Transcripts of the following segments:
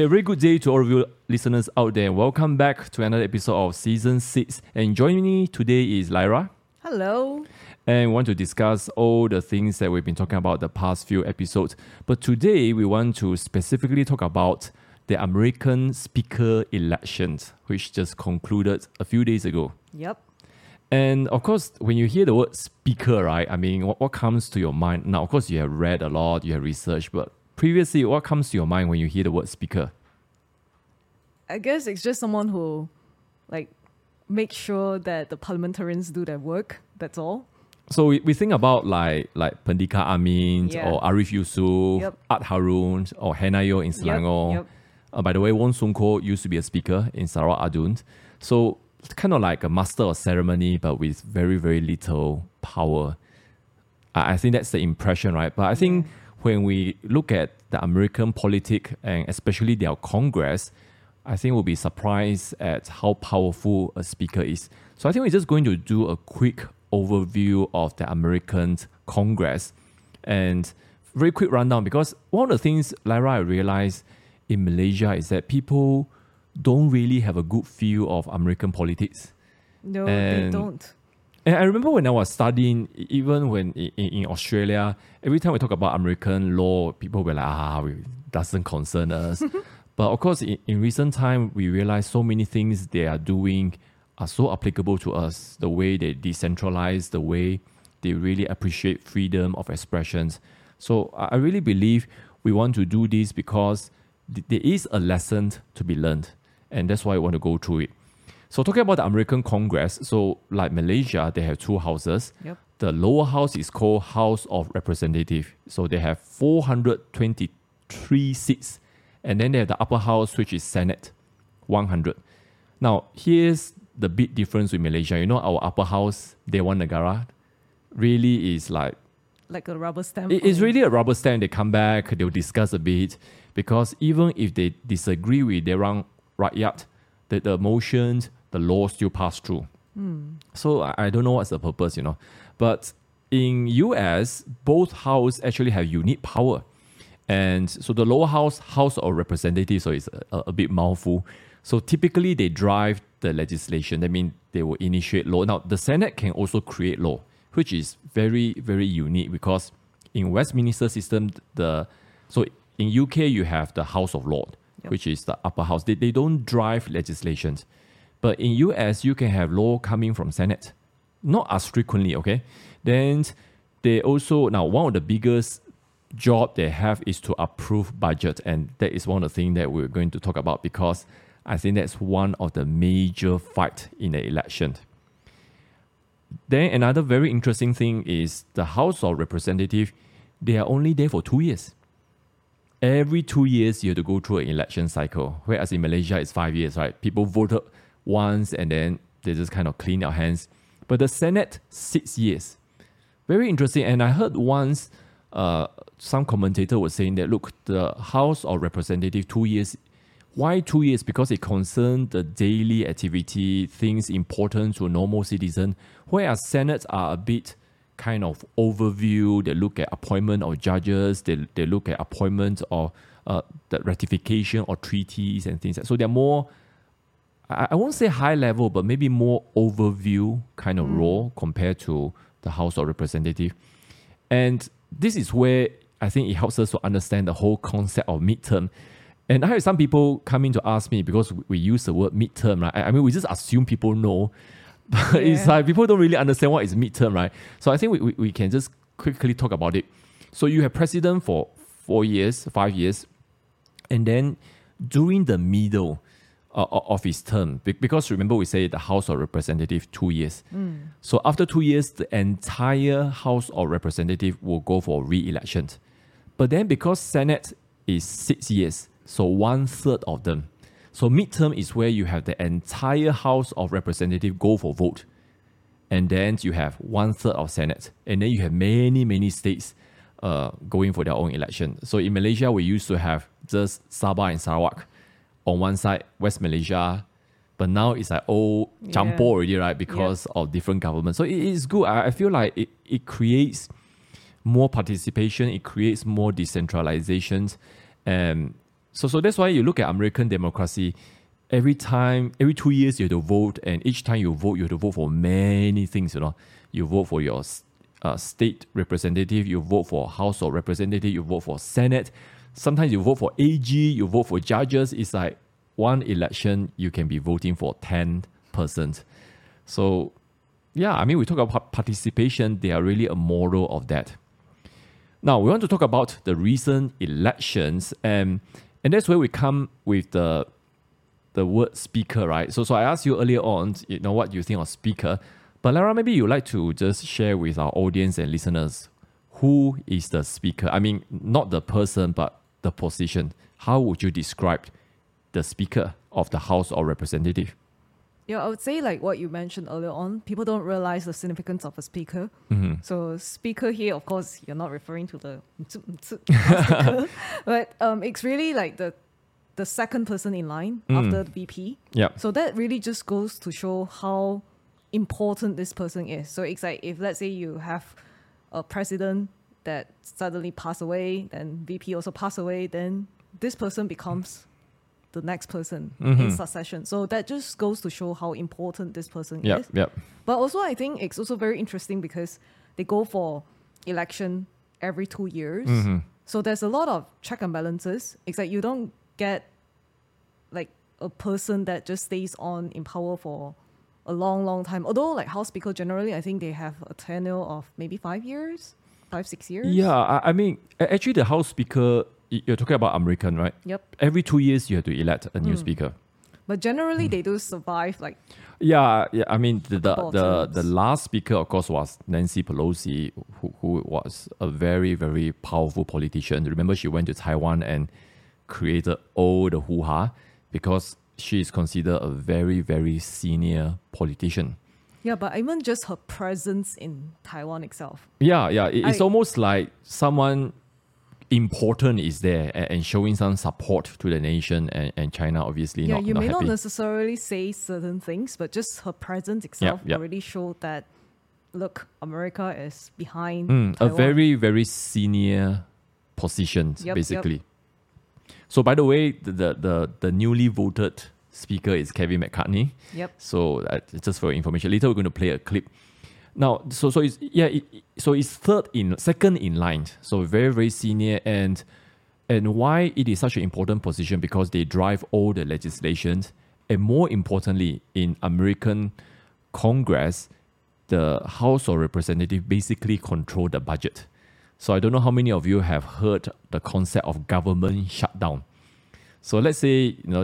Okay, very good day to all of you listeners out there. Welcome back to another episode of Season 6. And joining me today is Lyra. Hello. And we want to discuss all the things that we've been talking about the past few episodes. But today, we want to specifically talk about the American speaker elections, which just concluded a few days ago. Yep. And of course, when you hear the word speaker, right, I mean, what comes to your mind? Now, of course, you have read a lot, you have researched, but previously, what comes to your mind when you hear the word speaker? I guess it's just someone who, like, makes sure that the parliamentarians do their work. That's all. So we think about like Pendika Amin or Arif Yusuf, Art Harun or Henayo in Selangor. Yep. By the way, Wong Soon Koh used to be a speaker in Sarawak Adun. So it's kind of like a master of ceremony, but with very, very little power. I think that's the impression, right? But I think when we look at the American politics and especially their Congress, I think we'll be surprised at how powerful a speaker is. So I think we're just going to do a quick overview of the American Congress and very quick rundown, because one of the things, Lyra, I realized in Malaysia is that people don't really have a good view of American politics. No, and, they don't. And I remember when I was studying, even when in Australia, every time we talk about American law, people were like, it doesn't concern us. But of course, in recent time, we realize so many things they are doing are so applicable to us, the way they decentralize, the way they really appreciate freedom of expressions. So I really believe we want to do this because there is a lesson to be learned, and that's why I want to go through it. So talking about the American Congress, so like Malaysia, they have two houses. Yep. The lower house is called House of Representatives. So they have 423 seats, and then they have the upper house, which is Senate, 100. Now, here's the big difference with Malaysia. You know, our upper house, Dewan Negara, really is like a rubber stamp. It's really a rubber stamp. They come back, they'll discuss a bit, because even if they disagree with Dewan Rakyat, the motions, the laws still pass through. So I don't know what's the purpose, you know. But in US, both houses actually have unique power. And so the lower house, House of Representatives, so it's a bit mouthful. So typically they drive the legislation. That means they will initiate law. Now, the Senate can also create law, which is very, very unique, because in Westminster system, so in UK, you have the House of Lords, which is the upper house. They don't drive legislations. But in US, you can have law coming from Senate. Not as frequently, okay? Then they also, now one of the biggest job they have is to approve budget. And that is one of the things that we're going to talk about, because I think that's one of the major fight in the election. Then another very interesting thing is the House of Representatives, they are only there for 2 years. Every 2 years, you have to go through an election cycle, whereas in Malaysia, it's 5 years, right? People voted once and then they just kind of clean their hands. But the Senate, 6 years. Very interesting. And I heard once some commentator was saying that, look, the House of Representatives, 2 years. Why 2 years? Because it concerns the daily activity, things important to a normal citizen, whereas Senates are a bit kind of overview. They look at appointment of judges, they look at appointment of the ratification or treaties and things. So they're more, I won't say high level, but maybe more overview kind of role compared to the House of Representatives. And this is where I think it helps us to understand the whole concept of midterm. And I have some people coming to ask me, because we use the word midterm, right? I mean, we just assume people know, but it's like people don't really understand what is midterm, right? So I think we can just quickly talk about it. So you have president for 4 years, 5 years, and then during the middle of his term, because remember we say the House of Representatives, 2 years. So after 2 years, the entire House of Representatives will go for re-election. But then because Senate is 6 years, so 1/3 of them. So midterm is where you have the entire House of Representatives go for vote. And then you have 1/3 of Senate. And then you have many, many states going for their own election. So in Malaysia, we used to have just Sabah and Sarawak on one side, West Malaysia. But now it's like all jumbo already, right? Because of different governments. So it is good. I feel like it creates more participation. It creates more decentralizations. And So that's why you look at American democracy. Every 2 years you have to vote, and each time you vote, you have to vote for many things. You know, you vote for your state representative, you vote for House of Representatives, you vote for Senate. Sometimes you vote for AG, you vote for judges. It's like one election you can be voting for 10%. So, yeah, I mean, we talk about participation. They are really a model of that. Now, we want to talk about the recent elections, and that's where we come with the word speaker, right? So I asked you earlier on, you know, what you think of speaker. But Lara, maybe you'd like to just share with our audience and listeners, who is the speaker? I mean, not the person, but the position. How would you describe the speaker of the House of Representatives? Yeah, I would say like what you mentioned earlier on, people don't realize the significance of a speaker. Mm-hmm. So speaker here, of course, you're not referring to the speaker, but it's really like the second person in line after the VP. Yeah. So that really just goes to show how important this person is. So it's like if let's say you have a president that suddenly passed away, then VP also passed away, then this person becomes the next person in succession. So that just goes to show how important this person is. But also I think it's also very interesting because they go for election every 2 years. Mm-hmm. So there's a lot of check and balances. It's like you don't get like a person that just stays on in power for a long time. Although like House Speaker generally, I think they have a tenure of maybe 5 years. Yeah, I mean, actually the House Speaker, you're talking about American, right? Yep. Every 2 years, you have to elect a new speaker. But generally, they do survive, like... Yeah. I mean, the last speaker, of course, was Nancy Pelosi, who was a very, very powerful politician. Remember, she went to Taiwan and created all the hoo-ha because she is considered a very, very senior politician. Yeah, but even just her presence in Taiwan itself. Yeah. It's almost like someone... important is there and showing some support to the nation and China obviously not happy. Yeah, you may not necessarily say certain things, but just her presence itself already showed that, look, America is behind Taiwan. A very, very senior position, basically. Yep. So by the way, the newly voted speaker is Kevin McCarthy. Yep. So just for information, later we're going to play a clip. Now, it's second in line. So very, very senior, and why it is such an important position because they drive all the legislations, and more importantly, in American Congress, the House of Representatives basically control the budget. So I don't know how many of you have heard the concept of government shutdown. So let's say the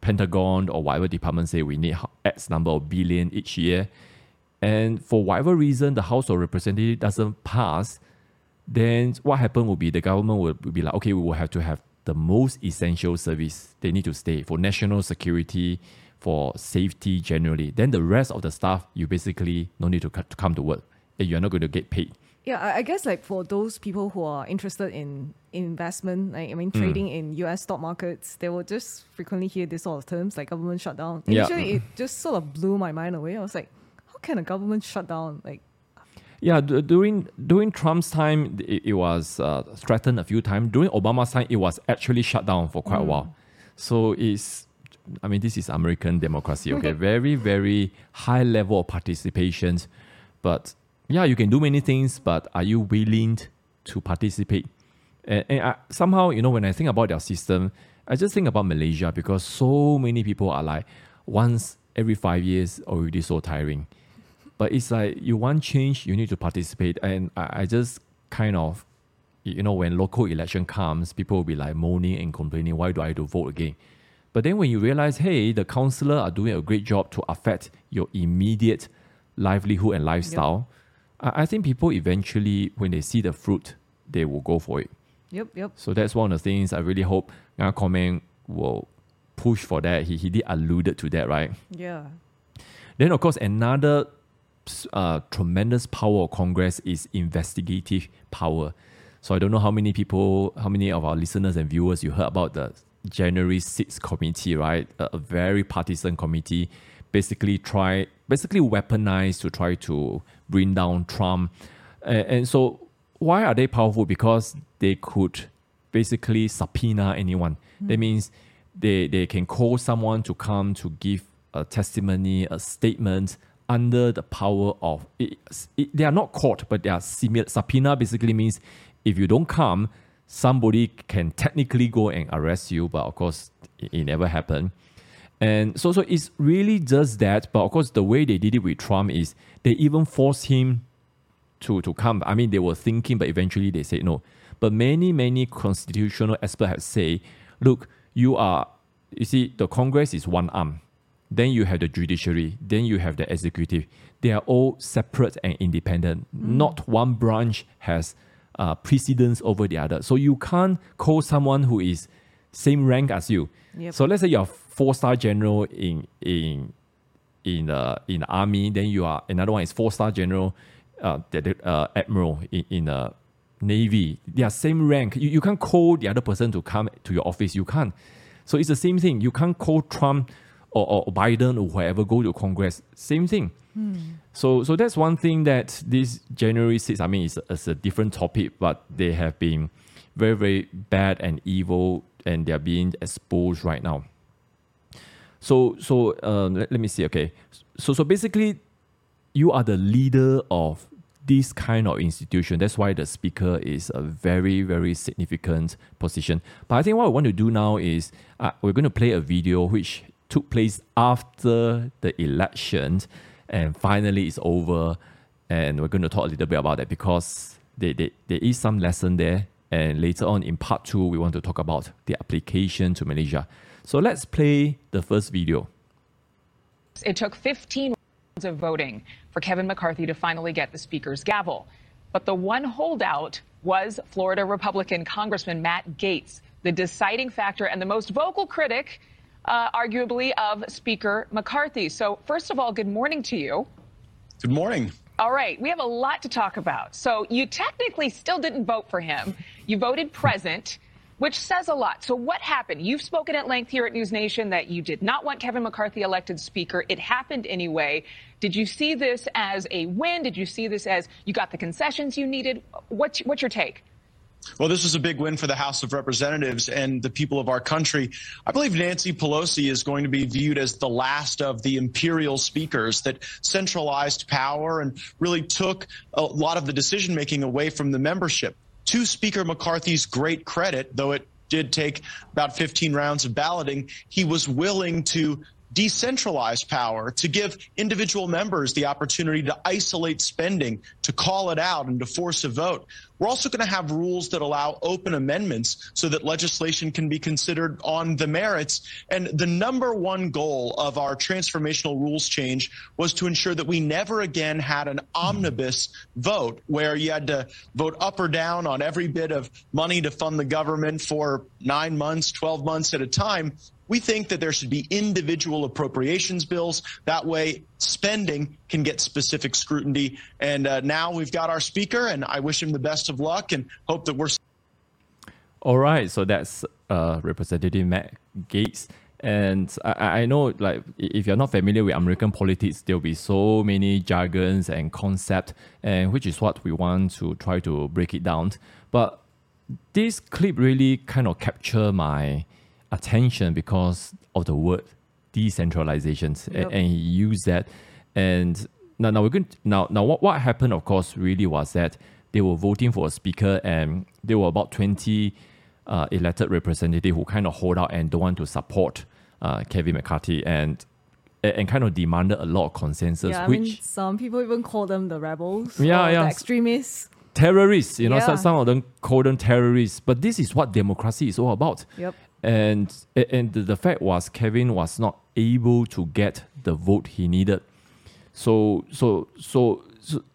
Pentagon or whatever department say we need X number of billion each year. And for whatever reason, the House of Representatives doesn't pass, then what happened will be the government will be like, okay, we will have to have the most essential service. They need to stay for national security, for safety generally. Then the rest of the staff, you basically no need to come to work and you're not going to get paid. Yeah, I guess like for those people who are interested in investment, trading in US stock markets, they will just frequently hear these sort of terms like government shutdown. Initially, it just sort of blew my mind away. I was like, can a government shut down? During Trump's time, it was threatened a few times. During Obama's time, it was actually shut down for quite a while. So this is American democracy. Okay, very, very high level of participation. But yeah, you can do many things. But are you willing to participate? And somehow, when I think about their system, I just think about Malaysia because so many people are like once every 5 years already so tiring. But it's like you want change, you need to participate. And I just kind of, when local election comes, people will be like moaning and complaining, why do I have to vote again? But then when you realize, hey, the councillor are doing a great job to affect your immediate livelihood and lifestyle, I think people eventually, when they see the fruit, they will go for it. Yep. So that's one of the things I really hope Nga Komeng will push for that. He did alluded to that, right? Yeah. Then, of course, another... tremendous power of Congress is investigative power. So I don't know how many of our listeners and viewers you heard about the January 6th committee, right? A very partisan committee basically weaponized to try to bring down Trump. And so why are they powerful? Because they could basically subpoena anyone. Mm-hmm. That means they can call someone to come to give a testimony, a statement under the power of... They are not caught, but they are similar. Subpoena basically means if you don't come, somebody can technically go and arrest you, but of course it never happened. And so it's really just that. But of course, the way they did it with Trump is they even forced him to come. I mean, they were thinking, but eventually they said no. But many constitutional experts have said, look, the Congress is one arm. Then you have the judiciary. Then you have the executive. They are all separate and independent. Mm. Not one branch has precedence over the other. So you can't call someone who is same rank as you. Yep. So let's say you're a 4-star general in the army. Then you are another one is 4-star general, admiral in the navy. They are same rank. You can't call the other person to come to your office. You can't. So it's the same thing. You can't call Trump or Biden or whoever go to Congress. Same thing. So that's one thing that this January 6th, I mean, it's a different topic, but they have been very, very bad and evil, and they're being exposed right now. Let me see. Okay. So basically, you are the leader of this kind of institution. That's why the speaker is a very, very significant position. But I think what we want to do now is we're going to play a video which took place after the election, and finally it's over, and we're going to talk a little bit about that because there is some lesson there, and later on in part 2 we want to talk about the application to Malaysia. So let's play the first video. It took 15 rounds of voting for Kevin McCarthy to finally get the speaker's gavel, but the one holdout was Florida Republican Congressman Matt Gaetz, the deciding factor and the most vocal critic arguably of Speaker McCarthy. So first of all, good morning to you. Good morning. All right. We have a lot to talk about. So you technically still didn't vote for him. You voted present, which says a lot. So what happened? You've spoken at length here at News Nation that you did not want Kevin McCarthy elected speaker. It happened anyway. Did you see this as a win? Did you see this as you got the concessions you needed? What's your take? Well, this was a big win for the House of Representatives and the people of our country. I believe Nancy Pelosi is going to be viewed as the last of the imperial speakers that centralized power and really took a lot of the decision making away from the membership. To Speaker McCarthy's great credit, though it did take about 15 rounds of balloting, he was willing to decentralize power, to give individual members the opportunity to isolate spending, to call it out, and to force a vote. We're also going to have rules that allow open amendments so that legislation can be considered on the merits. And the number one goal of our transformational rules change was to ensure that we never again had an omnibus vote where you had to vote up or down on every bit of money to fund the government for 9 months, 12 months at a time. We think that there should be individual appropriations bills. That way, spending can get specific scrutiny. And now we've got our speaker, and I wish him the best of luck and hope that we're... All right. So that's Representative Matt Gaetz. And I know, like, if you're not familiar with American politics, there'll be so many jargons and concepts, and which is what we want to try to break it down. But this clip really kind of captured my attention because of the word decentralization, yep. And he used that. And now what happened, of course, really was that they were voting for a speaker, and there were about 20 elected representatives who kind of hold out and don't want to support Kevin McCarthy and kind of demanded a lot of consensus. Yeah, I mean, some people even call them the rebels, the extremists. Terrorists, some of them call them terrorists. But this is what democracy is all about. Yep. And the fact was Kevin was not able to get the vote he needed. So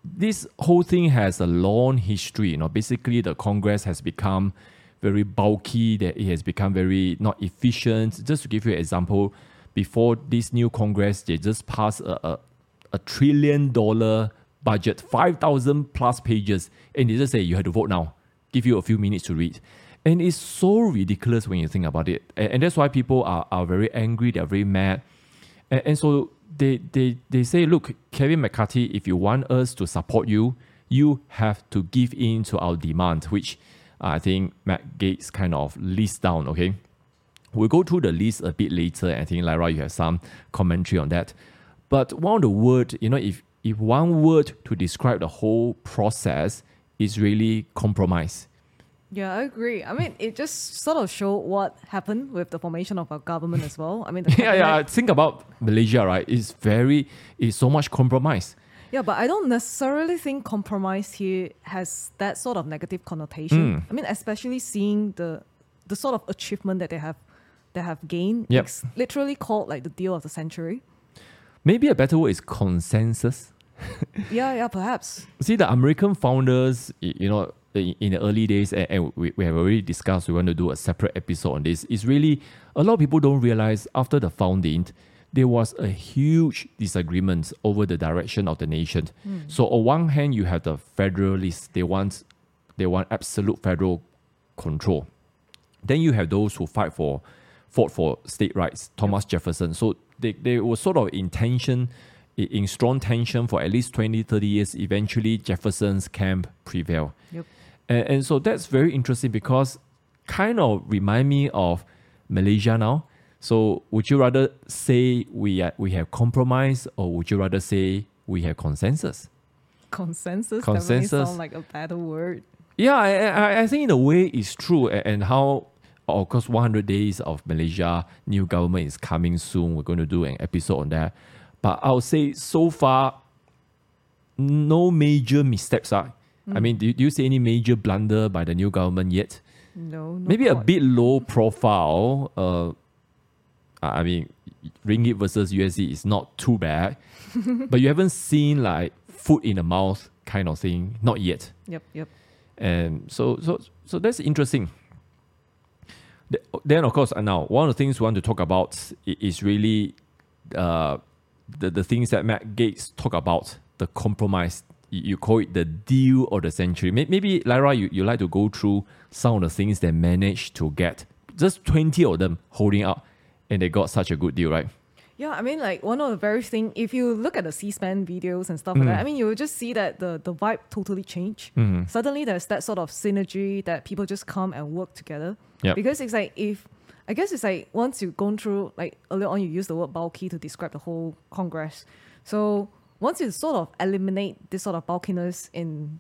this whole thing has a long history. Basically the Congress has become very bulky. That it has become very not efficient. Just to give you an example, before this new Congress, they just passed a $1 trillion budget, 5,000 plus pages, and they just say you have to vote now. Give you a few minutes to read. And it's so ridiculous when you think about it. And that's why people are very angry. They're very mad. And so they say, look, Kevin McCarthy, if you want us to support you, you have to give in to our demand, which I think Matt Gaetz kind of lists down, okay? We'll go through the list a bit later. I think, Lyra, you have some commentary on that. But one of the words, you know, if one word to describe the whole process is really compromise. Yeah, I agree. I mean, it just sort of showed what happened with the formation of our government as well. I mean, the Think about Malaysia, right? It's so much compromise. Yeah, but I don't necessarily think compromise here has that sort of negative connotation. I mean, especially seeing the sort of achievement that they have gained. Yep. It's literally called like the deal of the century. Maybe a better word is consensus. yeah, perhaps. See, the American founders, you know, in the early days, and we have already discussed, we want to do a separate episode on this, is really a lot of people don't realize after the founding, there was a huge disagreement over the direction of the nation. So on one hand, you have the federalists. They want absolute federal control. Then you have those who fought for state rights, Thomas Jefferson. So they were sort of in strong tension for at least 20, 30 years. Eventually, Jefferson's camp prevailed. Yep. And so that's very interesting because kind of remind me of Malaysia now. So would you rather say we have compromise, or would you rather say we have consensus? Consensus definitely sounds like a better word. Yeah, I think in a way it's true. And how, of course, 100 days of Malaysia, new government is coming soon. We're going to do an episode on that. But I would say so far, no major missteps. I mean, do you see any major blunder by the new government yet? No. Maybe a bit low profile. I mean, ringgit versus USD is not too bad. But you haven't seen like foot in the mouth kind of thing. Not yet. Yep. And so that's interesting. Then, of course, now, one of the things we want to talk about is really the things that Matt Gaetz talk about, the compromise. You call it the deal of the century. Maybe, Lyra, you like to go through some of the things they managed to get. Just 20 of them holding up, and they got such a good deal, right? Yeah, I mean, like, one of the very thing, if you look at the C-SPAN videos and stuff like that, I mean, you will just see that the vibe totally changed. Suddenly, there's that sort of synergy that people just come and work together. Yep. Because it's like, once you've gone through, like, earlier on, you used the word bulky to describe the whole Congress. So once you sort of eliminate this sort of bulkiness in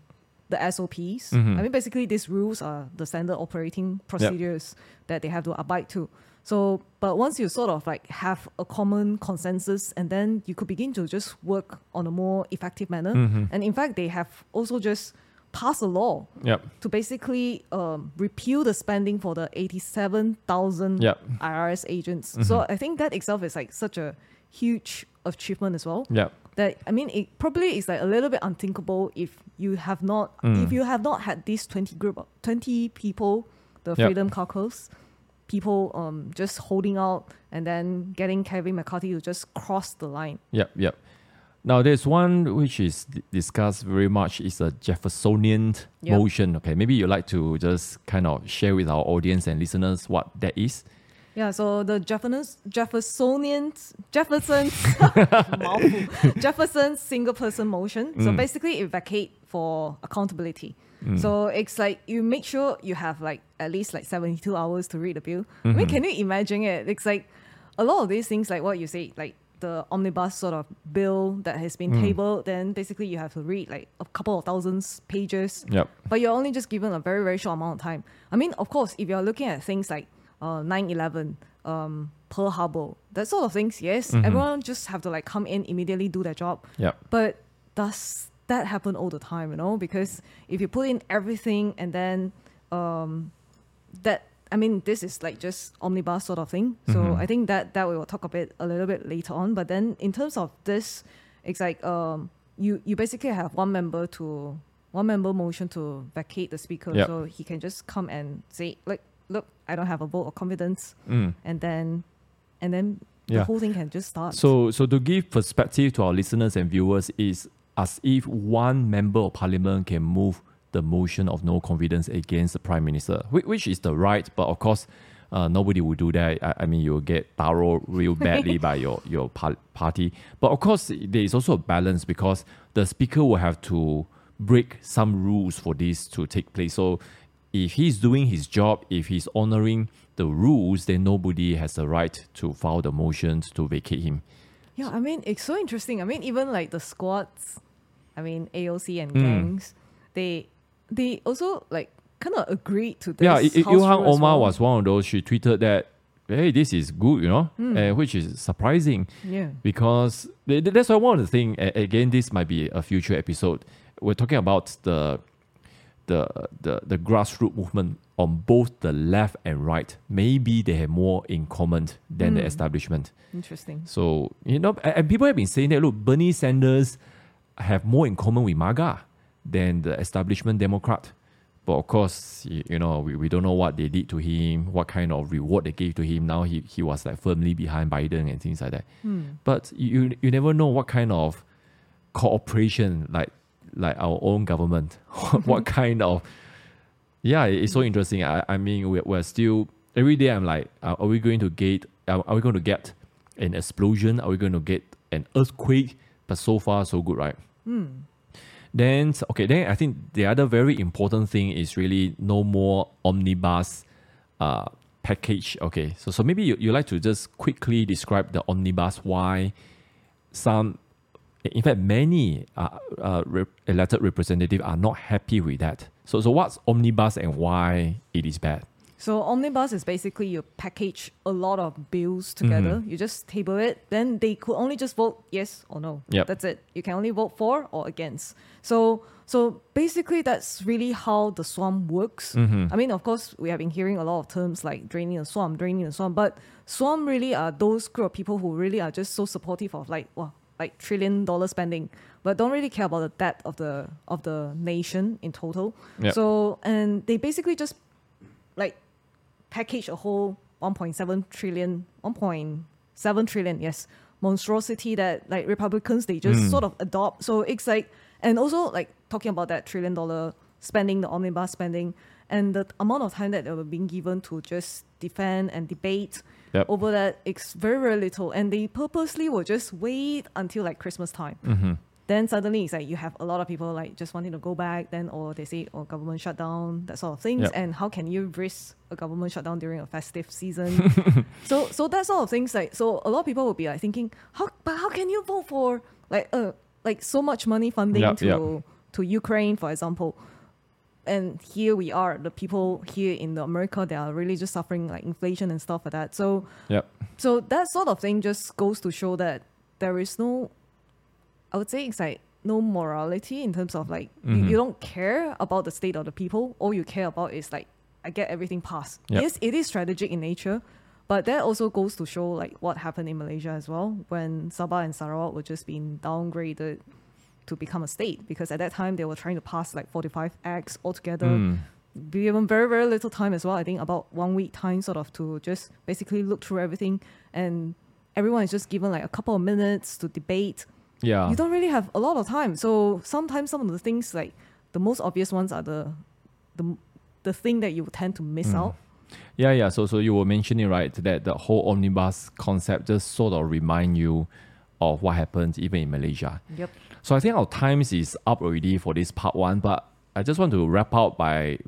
the SOPs, I mean, basically, these rules are the standard operating procedures that they have to abide to. So, but once you sort of like have a common consensus, and then you could begin to just work on a more effective manner. And in fact, they have also just passed a law to basically repeal the spending for the 87,000 IRS agents. So I think that itself is like such a huge achievement as well. Yeah. That, I mean, it probably is like a little bit unthinkable if you have not had these 20 people, the Freedom Caucus. People just holding out and then getting Kevin McCarthy to just cross the line. Yep. Now, there's one which is discussed very much. It's a Jeffersonian motion. Okay, maybe you'd like to just kind of share with our audience and listeners what that is. Yeah, so the Jefferson's single-person motion. So basically, it vacates for accountability. So it's like you make sure you have like at least like 72 hours to read the bill. I mean, can you imagine it? It's like a lot of these things, like what you say, like the omnibus sort of bill that has been tabled, then basically you have to read like a couple of thousands pages. Yep. But you're only just given a very, very short amount of time. I mean, of course, if you're looking at things like 9/11, Pearl Harbor, that sort of things, yes, everyone just have to like come in, immediately do their job. Yep. But that happen all the time, you know, because if you put in everything and then this is like just omnibus sort of thing. So I think that we will talk a little bit later on. But then in terms of this, it's like you basically have one member motion to vacate the speaker. Yep. So he can just come and say, like, look, I don't have a vote of confidence. And then the whole thing can just start. So to give perspective to our listeners and viewers is as if one member of parliament can move the motion of no confidence against the prime minister, which is the right, but of course, nobody will do that. I mean, you'll get barreled real badly by your party. But of course, there is also a balance because the speaker will have to break some rules for this to take place. So If he's doing his job, if he's honoring the rules, then nobody has the right to file the motions to vacate him. Yeah, I mean, it's so interesting. I mean, even like the squads, I mean, AOC and gangs, they also like kind of agreed to this. Yeah, Ilhan Omar was one of those. She tweeted that, hey, this is good, you know, which is surprising. Yeah. Because that's why one of the things, again, this might be a future episode. We're talking about the grassroots movement on both the left and right. Maybe they have more in common than the establishment. Interesting. So, you know, and people have been saying that, look, Bernie Sanders have more in common with MAGA than the establishment Democrat. But of course, you know, we don't know what they did to him, what kind of reward they gave to him. Now he was like firmly behind Biden and things like that. But you never know what kind of cooperation, like our own government, what kind of, it's so interesting. I mean, we're still, every day I'm like, are we going to get, an explosion? Are we going to get an earthquake? But so far, so good, right? Then I think the other very important thing is really no more omnibus package. Okay, so maybe you like to just quickly describe the omnibus, why some, in fact, many elected representatives are not happy with that. So what's omnibus and why it is bad? So omnibus is basically you package a lot of bills together. You just table it. Then they could only just vote yes or no. Yep. That's it. You can only vote for or against. So basically that's really how the swamp works. I mean, of course, we have been hearing a lot of terms like draining the swamp. But swamp really are those group of people who really are just so supportive of like $1 trillion spending, but don't really care about the debt of the nation in total. Yep. So, and they basically just like package a whole $1.7 trillion, monstrosity that like Republicans, they just sort of adopt. So it's like, and also like talking about that $1 trillion spending, the omnibus spending, and the amount of time that they were being given to just defend and debate over that, it's very, very little. And they purposely will just wait until like Christmas time. Then suddenly it's like you have a lot of people like just wanting to go back then, or they say, oh, government shutdown, that sort of things. And how can you risk a government shutdown during a festive season? so that sort of things, like, so a lot of people will be like thinking, how can you vote for like so much money funding to Ukraine, for example? And here we are, the people here in the America, they are really just suffering like inflation and stuff like that. So that sort of thing just goes to show that there is no, I would say it's like no morality in terms of like, you don't care about the state of the people. All you care about is like, I get everything passed. Yes, it is strategic in nature, but that also goes to show like what happened in Malaysia as well, when Sabah and Sarawak were just being downgraded to become a state, because at that time they were trying to pass like 45 acts altogether. Given very, very little time as well. I think about 1 week time sort of to just basically look through everything, and everyone is just given like a couple of minutes to debate. You don't really have a lot of time. So sometimes some of the things, like the most obvious ones, are the thing that you tend to miss out. So you were mentioning, right, that the whole omnibus concept just sort of remind you of what happened even in Malaysia. So I think our time is up already for this part one, but I just want to wrap up by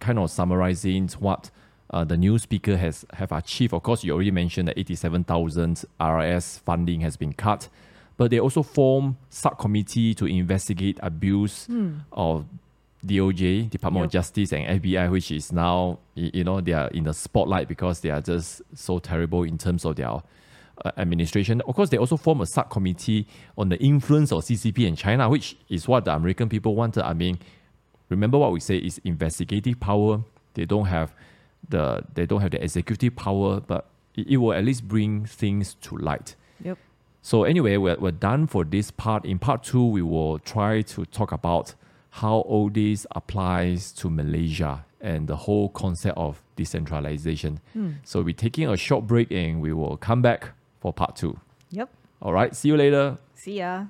kind of summarizing what the new speaker have achieved. Of course, you already mentioned that 87,000 IRS funding has been cut, but they also formed subcommittee to investigate abuse of DOJ, Department of Justice, and FBI, which is now, you know, they are in the spotlight because they are just so terrible in terms of their administration. Of course, they also form a subcommittee on the influence of CCP in China, which is what the American people wanted. I mean, remember what we say is investigative power. They don't have the executive power, but it will at least bring things to light. So anyway, we're done for this part. In part two, we will try to talk about how all this applies to Malaysia and the whole concept of decentralization. So we're taking a short break, and we will come back for part two. All right, see you later. See ya.